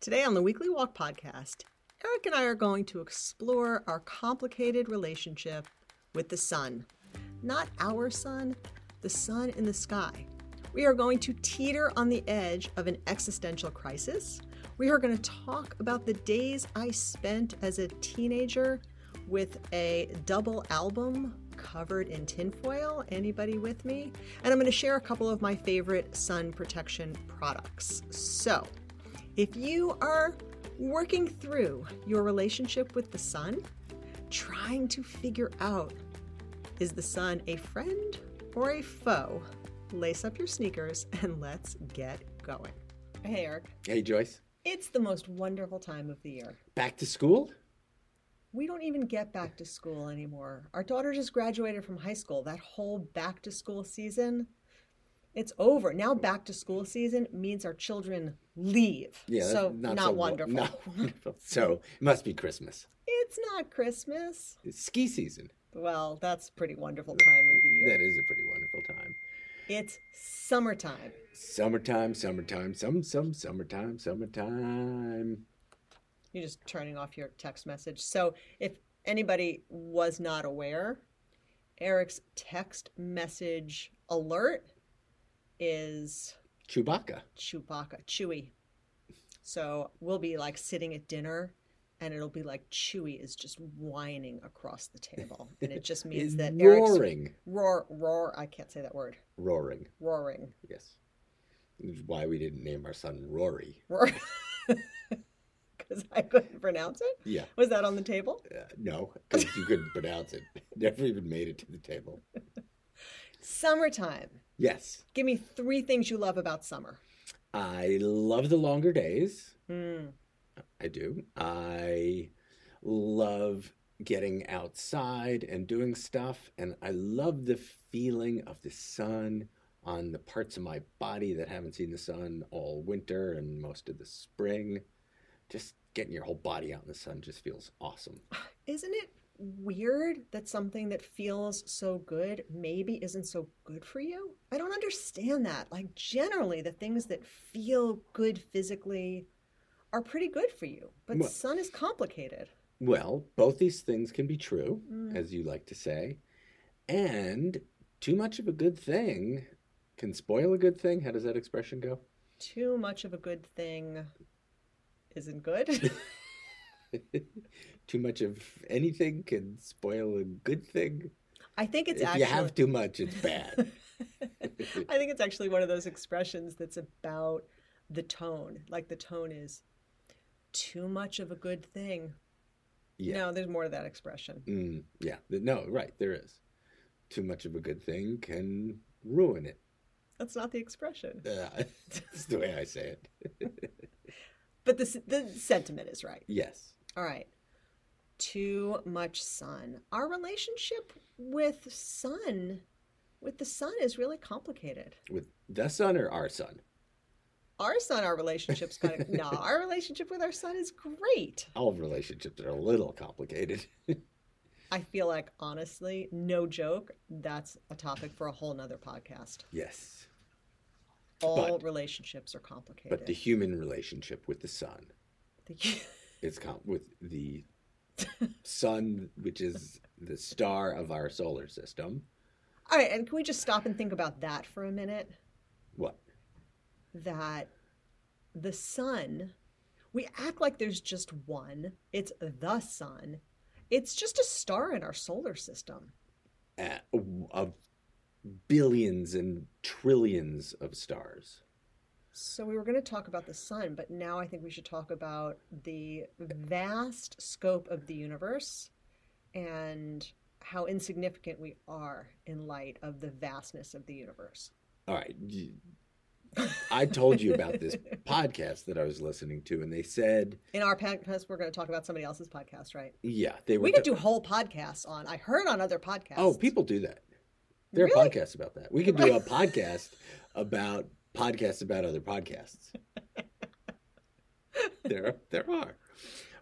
Today on the Weekly Walk Podcast, Eric and I are going to explore our complicated relationship with the sun. Not our sun, the sun in the sky. We are going to teeter on the edge of an existential crisis. We are going to talk about the days I spent as a teenager with a double album covered in tinfoil. Anybody with me? And I'm going to share a couple of my favorite sun protection products. So, if you are working through your relationship with the sun, trying to figure out, is the sun a friend or a foe? Lace up your sneakers and let's get going. Hey, Eric. Hey, Joyce. It's the most wonderful time of the year. Back to school? We don't even get back to school anymore. Our daughter just graduated from high school. That whole back to school season, it's over. Now back to school season means our children leave. Yeah, so not so wonderful. Not wonderful. So it must be Christmas. It's not Christmas. It's ski season. Well, that's a pretty wonderful time of the year. That is a pretty wonderful time. It's summertime. Summertime. You're just turning off your text message. So if anybody was not aware, Eric's text message alert is Chewbacca. Chewy. So we'll be like sitting at dinner and it'll be like Chewy is just whining across the table. And it just means that Eric's roaring. I can't say that word. Roaring. Yes. This is why we didn't name our son Rory. Rory. Because I couldn't pronounce it? Yeah. Was that on the table? No, because you couldn't pronounce it. Never even made it to the table. Summertime. Yes. Give me three things you love about summer. I love the longer days. Mm. I do. I love getting outside and doing stuff, and I love the feeling of the sun on the parts of my body that haven't seen the sun all winter and most of the spring. Just getting your whole body out in the sun just feels awesome. Isn't it weird that something that feels so good maybe isn't so good for you? I don't understand that. Like, generally, the things that feel good physically are pretty good for you. But well, sun is complicated. Well, both these things can be true, as you like to say. And too much of a good thing can spoil a good thing. How does that expression go? Too much of a good thing isn't good. Too much of anything can spoil a good thing. I think it's actually, if you have too much, it's bad. I think it's actually one of those expressions that's about the tone. Like, the tone is too much of a good thing. Yeah. No, there's more to that expression. Yeah. No, right. There is. Too much of a good thing can ruin it. That's not the expression. That's the way I say it. But the sentiment is right. Yes. All right. Too much sun. Our relationship with the sun is really complicated. With the sun or our sun? Our sun, our relationship's kind of... No, our relationship with our sun is great. All relationships are a little complicated. I feel like, honestly, no joke, that's a topic for a whole nother podcast. Yes. All relationships are complicated. But the human relationship with the sun, it's with the sun, which is the star of our solar system. All right, and can we just stop and think about that for a minute? What? That the sun, we act like there's just one. It's the sun. It's just a star in our solar system. Of billions and trillions of stars. So we were going to talk about the sun, but now I think we should talk about the vast scope of the universe and how insignificant we are in light of the vastness of the universe. All right. I told you about this podcast that I was listening to, and they said... In our podcast, we're going to talk about somebody else's podcast, right? Yeah. We could do whole podcasts on... I heard on other podcasts. Oh, people do that. There are really? Podcasts about that. We could do a podcast about podcasts about other podcasts. There are.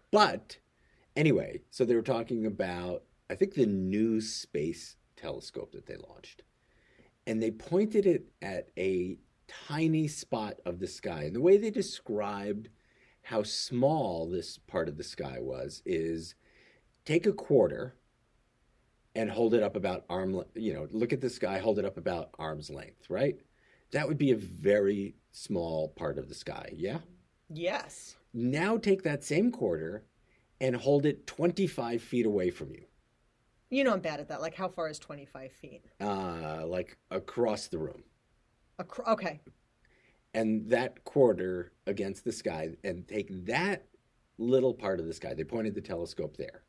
But anyway, so they were talking about, I think, the new space telescope that they launched. And they pointed it at a tiny spot of the sky. And the way they described how small this part of the sky was is take a quarter and hold it up about look at the sky, hold it up about arm's length, right? That would be a very small part of the sky, yeah? Yes. Now take that same quarter and hold it 25 feet away from you. You know I'm bad at that. Like, how far is 25 feet? Like across the room. Okay. And that quarter against the sky, and take that little part of the sky. They pointed the telescope there,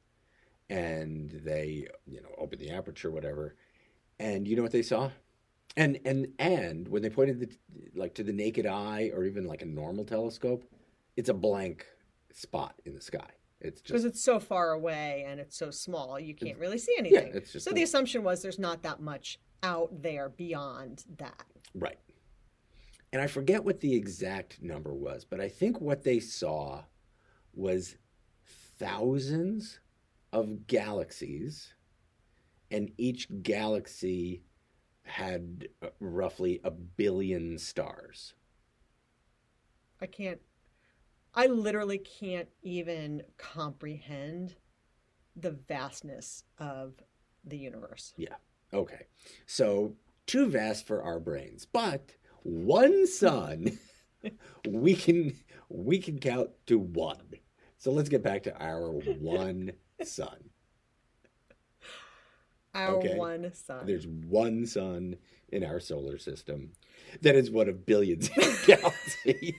and they, opened the aperture, whatever. And you know what they saw? And when they pointed to the naked eye or even like a normal telescope, it's a blank spot in the sky. It's just because it's so far away and it's so small, you can't really see anything. Yeah, it's just so the assumption was there's not that much out there beyond that. Right. And I forget what the exact number was, but I think what they saw was thousands of galaxies, and each galaxy had roughly 1 billion stars. I literally can't even comprehend the vastness of the universe. Yeah. Okay. So too vast for our brains, but one sun we can count to one. So let's get back to our one sun. One sun. There's one sun in our solar system that is one of billions of galaxies.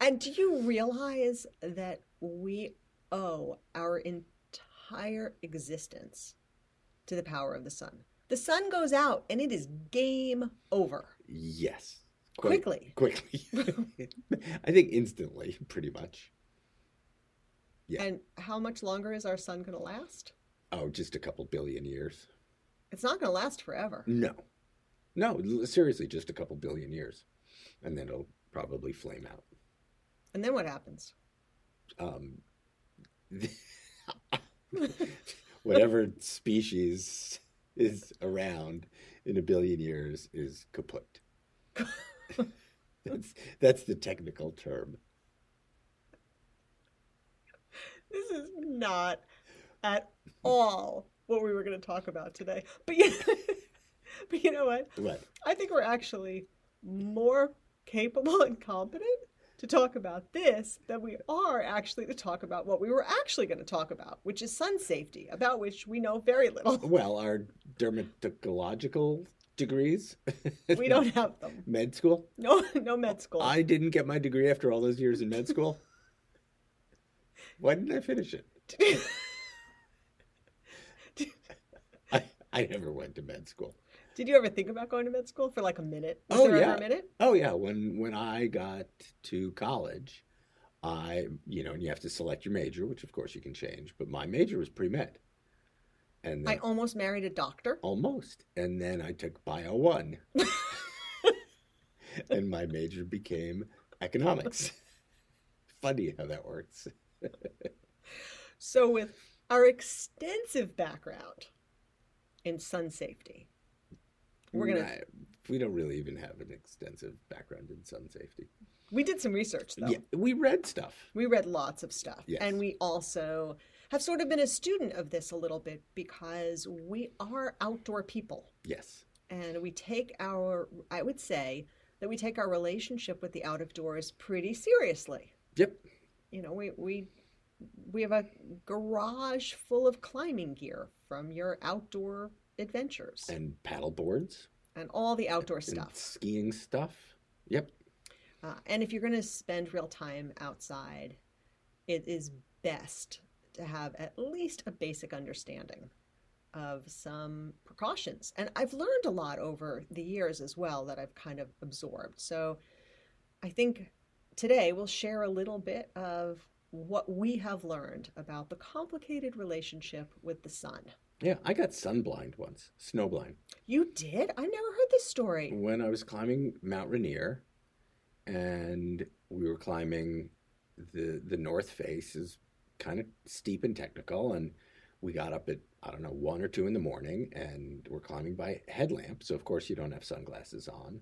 And do you realize that we owe our entire existence to the power of the sun? The sun goes out and it is game over. Yes. Quickly. I think instantly, pretty much. Yeah. And how much longer is our sun going to last? Oh, just a couple billion years. It's not going to last forever. No, seriously, just a couple billion years. And then it'll probably flame out. And then what happens? Whatever species is around in 1 billion years is kaput. That's the technical term. This is not at all what we were going to talk about today. But, but you know what? What? I think we're actually more capable and competent to talk about this than we are actually to talk about what we were actually going to talk about, which is sun safety, about which we know very little. Well, our dermatological degrees. We don't have them. Med school? No med school. I didn't get my degree after all those years in med school. Why didn't I finish it? I never went to med school. Did you ever think about going to med school for like a minute? Was there ever a minute? Oh, yeah. When I got to college, and you have to select your major, which of course you can change. But my major was pre-med. And then, I almost married a doctor. Almost. And then I took Bio 1. And my major became economics. Funny how that works. So with our extensive background in sun safety, we don't really even have an extensive background in sun safety. We did some research, though. Yeah, we read stuff. We read lots of stuff. Yes. And we also have sort of been a student of this a little bit because we are outdoor people. Yes. And we take our relationship with the out of doors pretty seriously. Yep. We have a garage full of climbing gear from your outdoor adventures and paddle boards and all the outdoor stuff and skiing stuff. Yep. And if you're going to spend real time outside, it is best to have at least a basic understanding of some precautions. And I've learned a lot over the years as well that I've kind of absorbed. So I think today we'll share a little bit of what we have learned about the complicated relationship with the sun. Yeah, I got sunblind once, snowblind. You did? I never heard this story. When I was climbing Mount Rainier, and we were climbing the north face, is kind of steep and technical, and we got up at, 1 or 2 in the morning, and we're climbing by headlamp, so of course you don't have sunglasses on.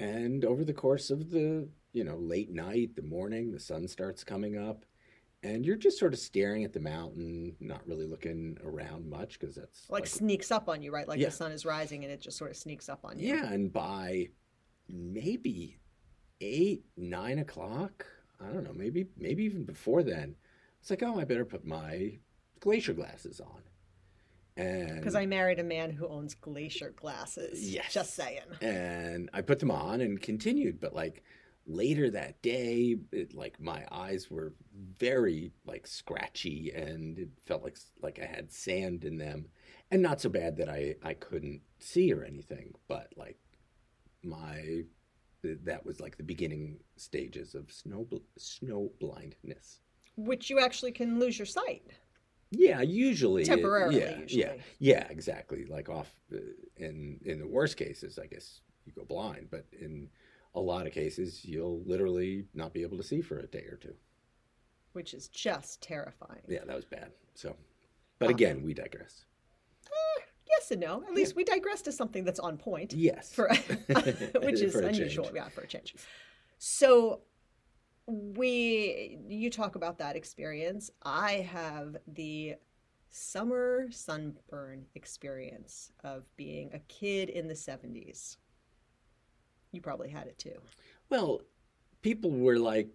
And over the course of the, late night, the morning, the sun starts coming up, and you're just sort of staring at the mountain, not really looking around much, because that's... Like sneaks up on you, right? Like yeah. The sun is rising and it just sort of sneaks up on you. Yeah, and by maybe 8, 9 o'clock, I don't know, maybe even before then, it's like, oh, I better put my glacier glasses on. Because I married a man who owns glacier glasses. Yes. Just saying. And I put them on and continued. But, later that day, my eyes were very, scratchy. And it felt like I had sand in them. And not so bad that I couldn't see or anything. But, that was, the beginning stages of snow blindness. Which you actually can lose your sight. Yeah, usually. Temporarily, usually. Yeah, exactly. In the worst cases, I guess you go blind. But in a lot of cases, you'll literally not be able to see for a day or two. Which is just terrifying. Yeah, that was bad. So, but again, we digress. Yes and no. At least we digress to something that's on point. Yes. Which is unusual. Change. Yeah, for a change. So... You talk about that experience. I have the summer sunburn experience of being a kid in the 70s. You probably had it too. Well, people were like,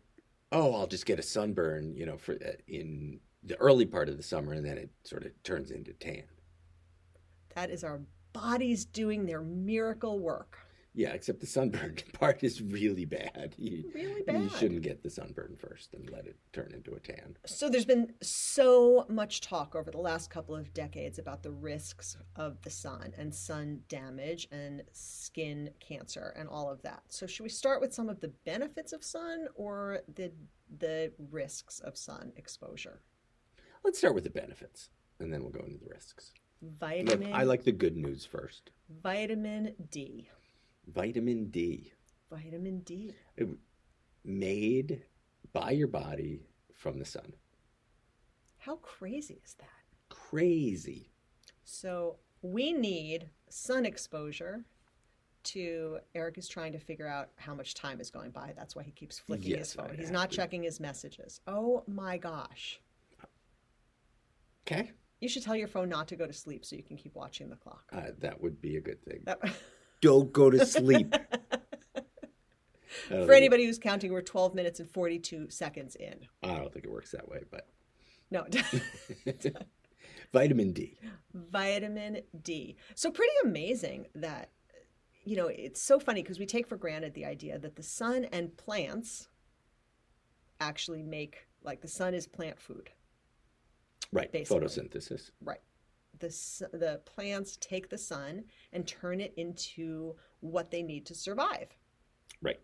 oh, I'll just get a sunburn, for in the early part of the summer, and then it sort of turns into tan. That is our bodies doing their miracle work. Yeah, except the sunburn part is really bad. Really bad. You shouldn't get the sunburn first and let it turn into a tan. So there's been so much talk over the last couple of decades about the risks of the sun and sun damage and skin cancer and all of that. So should we start with some of the benefits of sun or the risks of sun exposure? Let's start with the benefits, and then we'll go into the risks. I like the good news first. Vitamin D. Made by your body from the sun. How crazy is that? Crazy. So we need sun exposure to... Eric is trying to figure out how much time is going by. That's why he keeps flicking his phone. He's not checking his messages. Oh, my gosh. Okay. You should tell your phone not to go to sleep so you can keep watching the clock. That would be a good thing. Don't go to sleep. For anybody who's counting, we're 12 minutes and 42 seconds in. I don't think it works that way, but... No. Vitamin D. So pretty amazing that, it's so funny because we take for granted the idea that the sun and plants actually make, the sun is plant food. Right, basically. Photosynthesis. Right. The plants take the sun and turn it into what they need to survive. Right.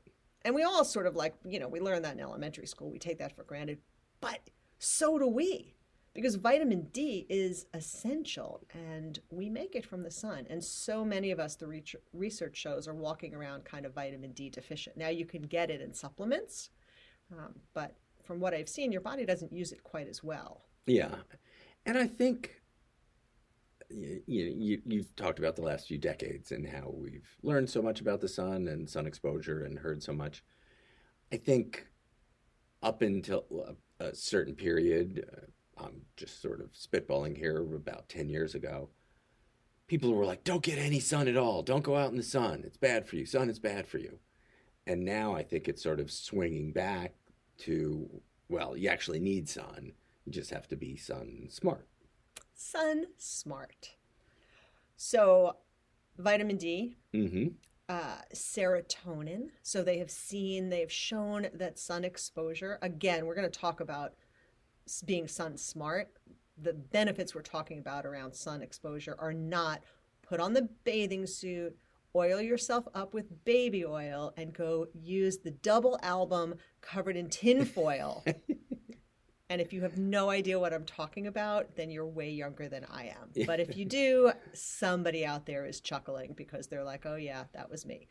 And we all sort of we learn that in elementary school. We take that for granted. But so do we. Because vitamin D is essential, and we make it from the sun. And so many of us, the research shows, are walking around kind of vitamin D deficient. Now you can get it in supplements, but from what I've seen, your body doesn't use it quite as well. Yeah. And I think... You've talked about the last few decades and how we've learned so much about the sun and sun exposure and heard so much. I think up until a certain period, I'm just sort of spitballing here, about 10 years ago, people were like, don't get any sun at all. Don't go out in the sun. It's bad for you. Sun is bad for you. And now I think it's sort of swinging back to, well, you actually need sun. You just have to be sun smart. Sun smart. So vitamin D, serotonin. So they have shown that sun exposure, again, we're going to talk about being sun smart. The benefits we're talking about around sun exposure are not put on the bathing suit, oil yourself up with baby oil, and go use the double album covered in tin foil. And if you have no idea what I'm talking about, then you're way younger than I am. But if you do, somebody out there is chuckling because they're like, oh, yeah, that was me.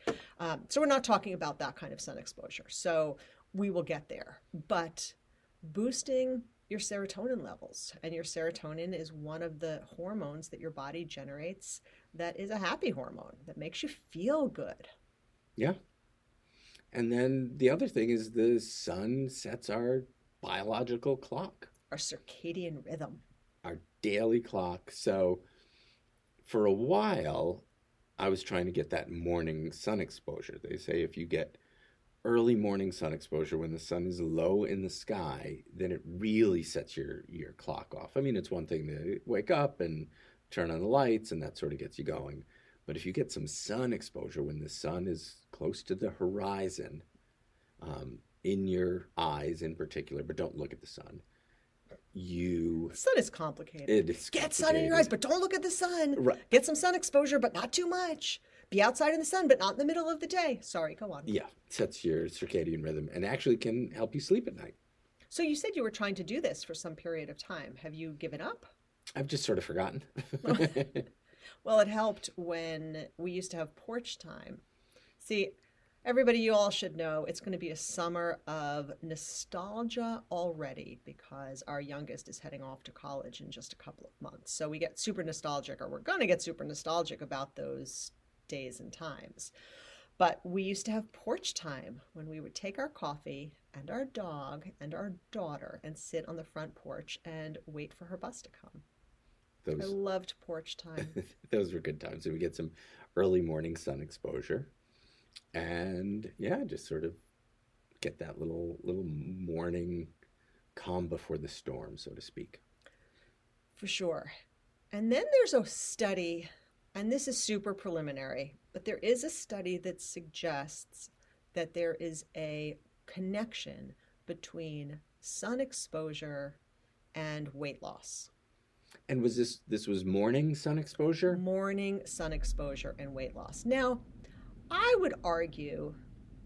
So we're not talking about that kind of sun exposure. So we will get there. But boosting your serotonin levels, and your serotonin is one of the hormones that your body generates that is a happy hormone that makes you feel good. Yeah. And then the other thing is the sun sets our biological clock. Our circadian rhythm. Our daily clock. So for a while, I was trying to get that morning sun exposure. They say if you get early morning sun exposure when the sun is low in the sky, then it really sets your clock off. I mean, it's one thing to wake up and turn on the lights and that sort of gets you going. But if you get some sun exposure when the sun is close to the horizon, in your eyes in particular, but don't look at the sun. The sun is complicated. It is complicated. Get sun in your eyes, but don't look at the sun. Right. Get some sun exposure, but not too much. Be outside in the sun, but not in the middle of the day. Sorry, go on. Yeah, sets your circadian rhythm and actually can help you sleep at night. So you said you were trying to do this for some period of time. Have you given up? I've just sort of forgotten. Well, it helped when we used to have porch time. See, everybody, you all should know it's going to be a summer of nostalgia already because our youngest is heading off to college in just a couple of months. So we get super nostalgic, or we're going to get super nostalgic about those days and times. But we used to have porch time when we would take our coffee and our dog and our daughter and sit on the front porch and wait for her bus to come. I loved porch time. Those were good times. And we get some early morning sun exposure. And yeah, just sort of get that little morning calm before the storm, so to speak. For sure. And then there's a study, and this is super preliminary, but there is a study that suggests that there is a connection between sun exposure and weight loss. And was this was morning sun exposure? Morning sun exposure and weight loss. Now, I would argue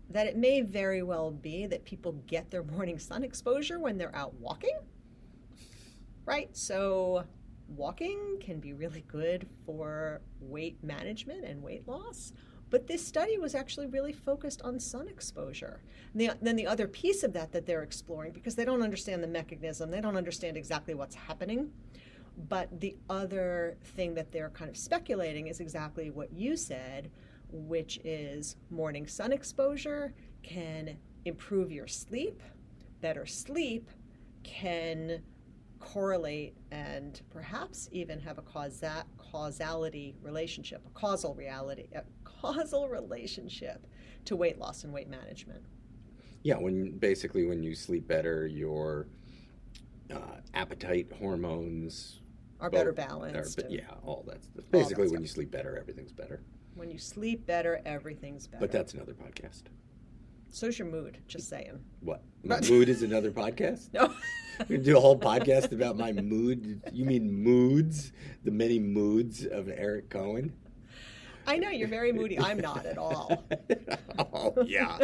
that it may very well be that people get their morning sun exposure when they're out walking, right? So walking can be really good for weight management and weight loss, but this study was actually really focused on sun exposure. And then the other piece of that they're exploring, because they don't understand the mechanism, they don't understand exactly what's happening. But the other thing that they're kind of speculating is exactly what you said, which is morning sun exposure can improve your sleep. Better sleep can correlate and perhaps even have a causality relationship, a causal relationship to weight loss and weight management. Yeah, when you sleep better, your appetite hormones are better balanced. Yeah, all that stuff. Basically, when you sleep better, everything's better. When you sleep better, everything's better. But that's another podcast. So's your mood, just saying. What? My mood is another podcast? No. We do a whole podcast about my mood. You mean moods? The many moods of Eric Cohen? I know, you're very moody. I'm not at all. Oh, yeah.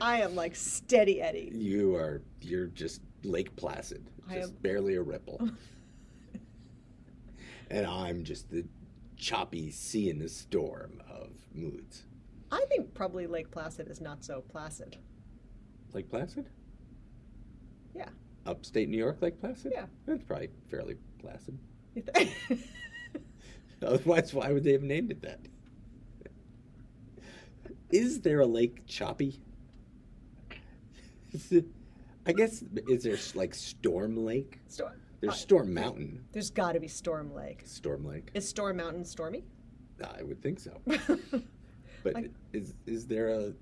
I am like Steady Eddie. You're just Lake Placid. Just barely a ripple. And I'm just the choppy sea in the storm of moods. I think probably Lake Placid is not so placid. Lake Placid? Yeah. Upstate New York, Lake Placid? Yeah. It's probably fairly placid. Otherwise, why would they have named it that? Is there a Lake Choppy? Is there like Storm Lake? There's Storm Mountain. There's got to be Storm Lake. Storm Lake. Is Storm Mountain stormy? I would think so. But is there a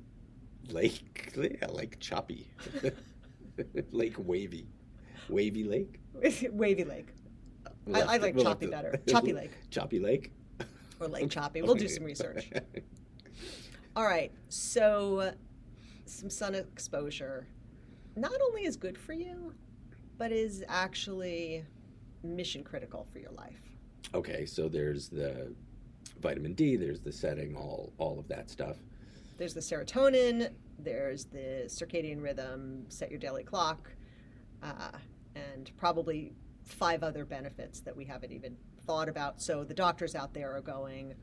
lake? Yeah, Lake Choppy. Lake Wavy. Wavy Lake? Wavy Lake. I like Choppy better. Choppy Lake. Choppy Lake? Or Lake Choppy. We'll do some research. All right. So some sun exposure not only is good for you, but is actually mission critical for your life. Okay, so there's the vitamin D, there's the setting, all of that stuff. There's the serotonin, there's the circadian rhythm, set your daily clock, and probably 5 other benefits that we haven't even thought about. So the doctors out there are going,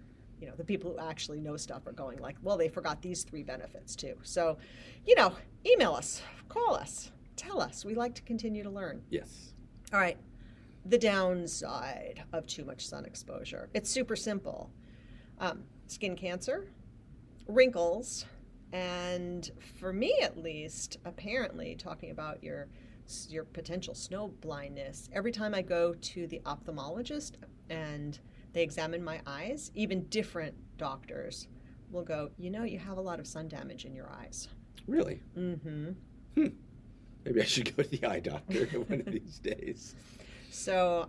the people who actually know stuff are going like, well, they forgot these 3 benefits too. So, email us, call us. Tell us. We like to continue to learn. Yes. All right. The downside of too much sun exposure. It's super simple. Skin cancer, wrinkles, And for me, at least, apparently, talking about your potential snow blindness, every time I go to the ophthalmologist and they examine my eyes, even different doctors will go, you know, you have a lot of sun damage in your eyes. Really? Mm-hmm. Maybe I should go to the eye doctor one of these days. So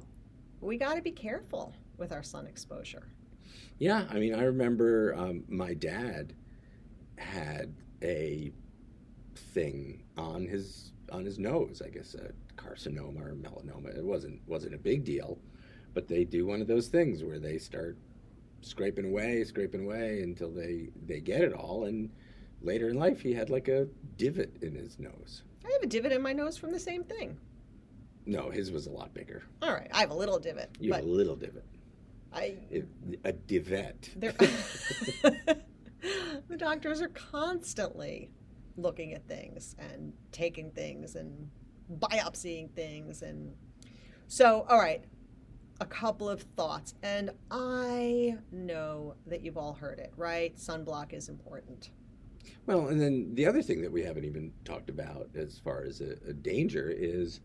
we got to be careful with our sun exposure. Yeah, I mean, I remember my dad had a thing on his nose, I guess a carcinoma or melanoma. It wasn't a big deal, but they do one of those things where they start scraping away until they get it all. And later in life, he had like a divot in his nose. I have a divot in my nose from the same thing. No, his was a lot bigger. All right, I have a little divot. You have a little divot. A divot. The doctors are constantly looking at things and taking things and biopsying things. And so, all right, a couple of thoughts. And I know that you've all heard it, right? Sunblock is important. Well, and then the other thing that we haven't even talked about as far as a danger is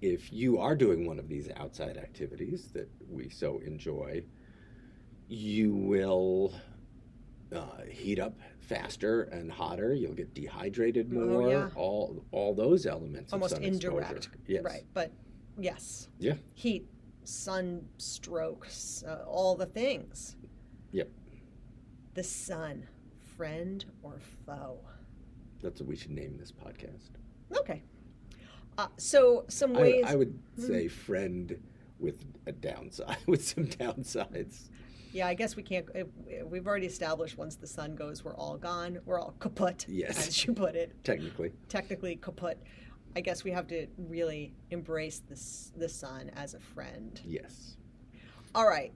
if you are doing one of these outside activities that we so enjoy, you will heat up faster and hotter. You'll get dehydrated more. Oh, yeah. All those elements. Almost indirect. Yes. Right. But yes. Yeah. Heat, sunstroke, all the things. Yep. The sun. Friend or foe? That's what we should name this podcast. Okay. So some ways... I would say friend with a downside, with some downsides. Yeah, I guess we can't... We've already established once the sun goes, we're all gone. We're all kaput, yes, as you put it. Technically kaput. I guess we have to really embrace the sun as a friend. Yes. All right.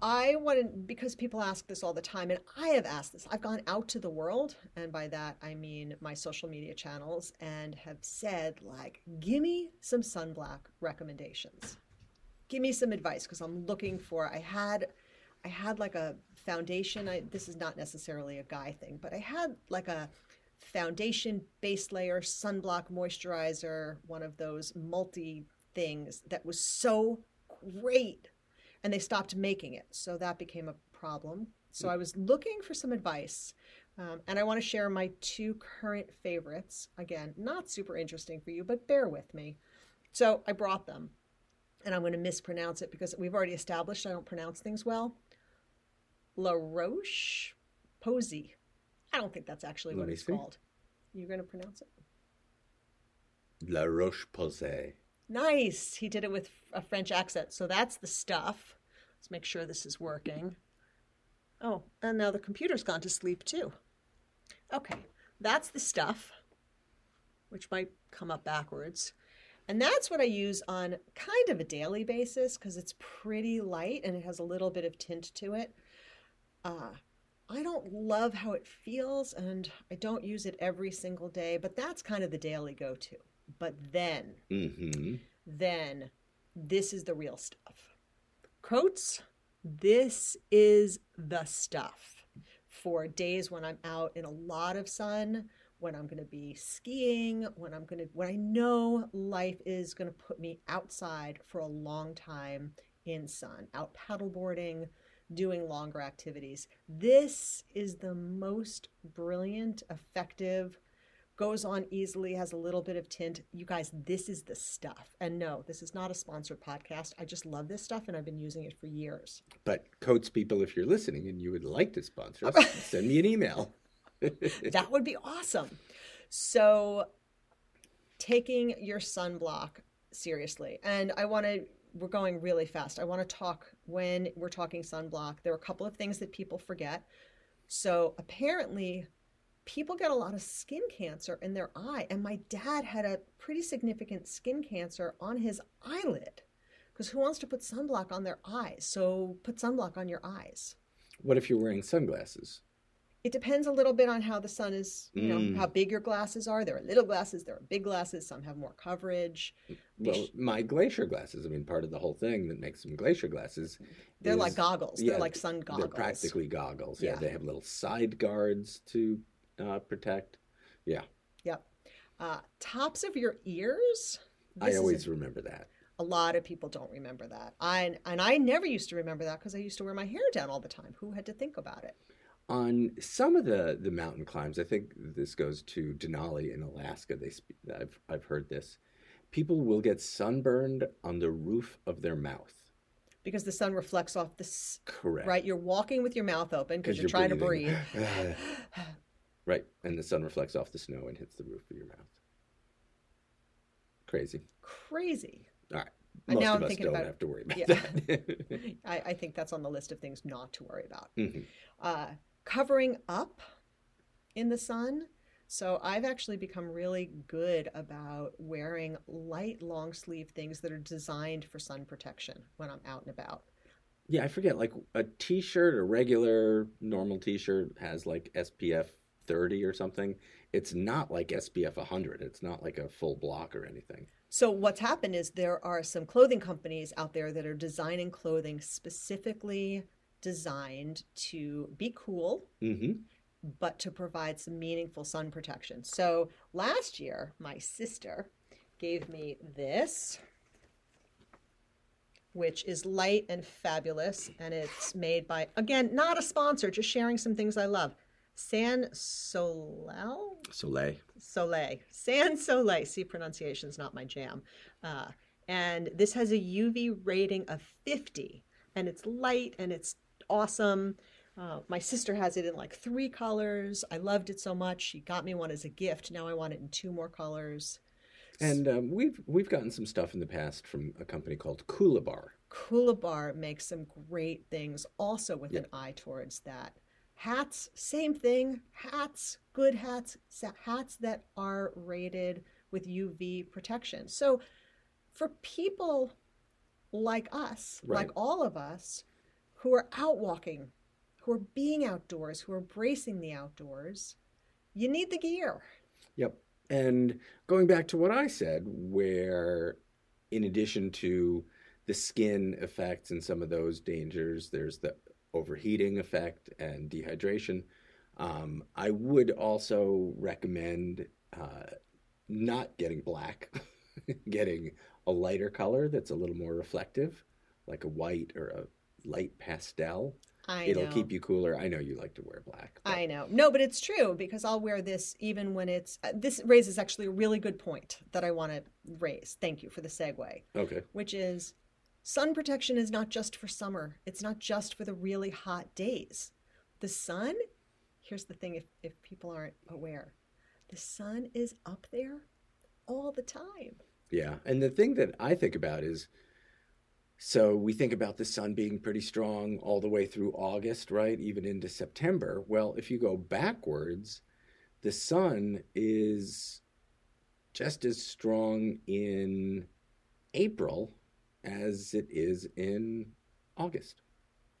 I want to, because people ask this all the time, and I have asked this. I've gone out to the world, and by that I mean my social media channels, and have said, like, give me some sunblock recommendations. Give me some advice, because I'm looking for, I had like a foundation. This is not necessarily a guy thing, but I had like a foundation, base layer, sunblock, moisturizer, one of those multi things that was so great. And they stopped making it. So that became a problem. So I was looking for some advice. And I want to share my two current favorites. Again, not super interesting for you, but bear with me. So I brought them. And I'm going to mispronounce it because we've already established I don't pronounce things well. La Roche-Posay. I don't think that's actually what it's called. You're going to pronounce it? La Roche-Posay. Nice. He did it with a French accent. So that's the stuff. Let's make sure this is working. Oh, and now the computer's gone to sleep too. Okay. That's the stuff, which might come up backwards. And that's what I use on kind of a daily basis because it's pretty light and it has a little bit of tint to it. I don't love how it feels and I don't use it every single day, but that's kind of the daily go-to. But then, then this is the real stuff. Coats, this is the stuff for days when I'm out in a lot of sun, when I'm going to be skiing, when I know life is going to put me outside for a long time in sun, out paddleboarding, doing longer activities. This is the most brilliant, effective, goes on easily, has a little bit of tint. You guys, this is the stuff. And no, this is not a sponsored podcast. I just love this stuff, and I've been using it for years. But Coats people, if you're listening and you would like to sponsor us, send me an email. That would be awesome. So taking your sunblock seriously. And we're going really fast. I want to talk, when we're talking sunblock, there are a couple of things that people forget. So apparently... people get a lot of skin cancer in their eye. And my dad had a pretty significant skin cancer on his eyelid because who wants to put sunblock on their eyes? So put sunblock on your eyes. What if you're wearing sunglasses? It depends a little bit on how the sun is, you know, how big your glasses are. There are little glasses, there are big glasses. Some have more coverage. Well, my glacier glasses, I mean, part of the whole thing that makes them glacier glasses. They're like goggles. Yeah, they're like sun goggles. They're practically goggles. Yeah, they have little side guards to protect. Yeah. Yep. Tops of your ears. I always remember that. A lot of people don't remember that. And I never used to remember that because I used to wear my hair down all the time. Who had to think about it? On some of the mountain climbs, I think this goes to Denali in Alaska. I've heard this. People will get sunburned on the roof of their mouth. Because the sun reflects off the... Correct. Right? You're walking with your mouth open because you're trying breathing. To breathe. Right. And the sun reflects off the snow and hits the roof of your mouth. Crazy. All right. Most now of I'm us don't about, have to worry about that. I think that's on the list of things not to worry about. Mm-hmm. Covering up in the sun. So I've actually become really good about wearing light long sleeve things that are designed for sun protection when I'm out and about. Yeah, I forget, like a t-shirt, a regular normal t-shirt has like SPF 30 or something. It's not like SPF 100. It's not like a full block or anything. So what's happened is there are some clothing companies out there that are designing clothing specifically designed to be cool, mm-hmm. but to provide some meaningful sun protection. So last year, my sister gave me this, which is light and fabulous. And it's made by, again, not a sponsor, just sharing some things I love. San Soleil? Soleil. San Soleil. See, pronunciation's not my jam. And this has a UV rating of 50. And it's light and it's awesome. My sister has it in like 3 colors. I loved it so much. She got me one as a gift. Now I want it in 2 more colors. And we've gotten some stuff in the past from a company called Coolibar. Coolibar makes some great things also with an eye towards that. Hats, same thing. Hats, good hats, hats that are rated with UV protection. So for people like us, like all of us, who are out walking, who are being outdoors, who are bracing the outdoors, you need the gear. Yep. And going back to what I said, where in addition to the skin effects and some of those dangers, there's the overheating effect and dehydration. I would also recommend not getting black, getting a lighter color that's a little more reflective, like a white or a light pastel. It'll keep you cooler. I know you like to wear black. But... I know. No, but it's true because I'll wear this even when it's – this raises actually a really good point that I want to raise. Thank you for the segue. Okay. Which is – sun protection is not just for summer. It's not just for the really hot days. The sun, here's the thing if people aren't aware, the sun is up there all the time. Yeah, and the thing that I think about is, so we think about the sun being pretty strong all the way through August, right, even into September. Well, if you go backwards, the sun is just as strong in April as it is in August.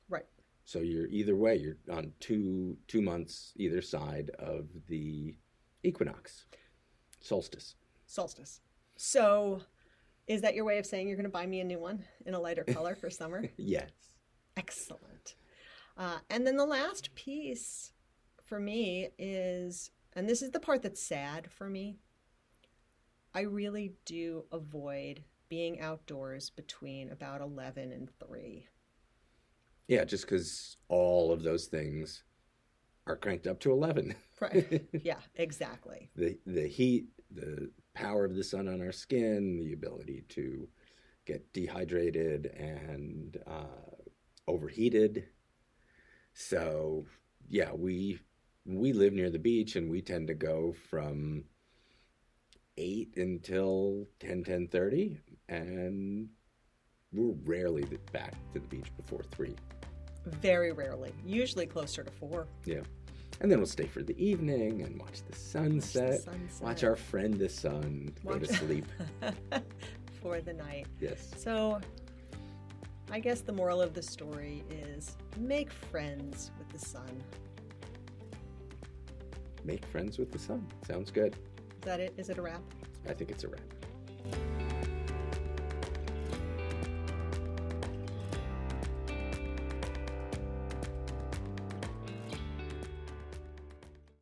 Right. So you're either way, you're on two months either side of the equinox, solstice. So is that your way of saying you're going to buy me a new one in a lighter color for summer? Yes. Excellent. And then the last piece for me is, and this is the part that's sad for me, I really do avoid being outdoors between about 11 and 3. Yeah, just because all of those things are cranked up to 11. Right. Yeah, exactly. The heat, the power of the sun on our skin, the ability to get dehydrated and overheated. So, yeah, we live near the beach and we tend to go from 8 until 10:30, and we're rarely back to the beach before 3. Very rarely, usually closer to 4. Yeah, and then we'll stay for the evening and watch the sunset. Watch our friend the sun, go to sleep for the night. Yes. So I guess the moral of the story is make friends with the sun. Make friends with the sun. Sounds good. Is that it? Is it a wrap? I think it's a wrap.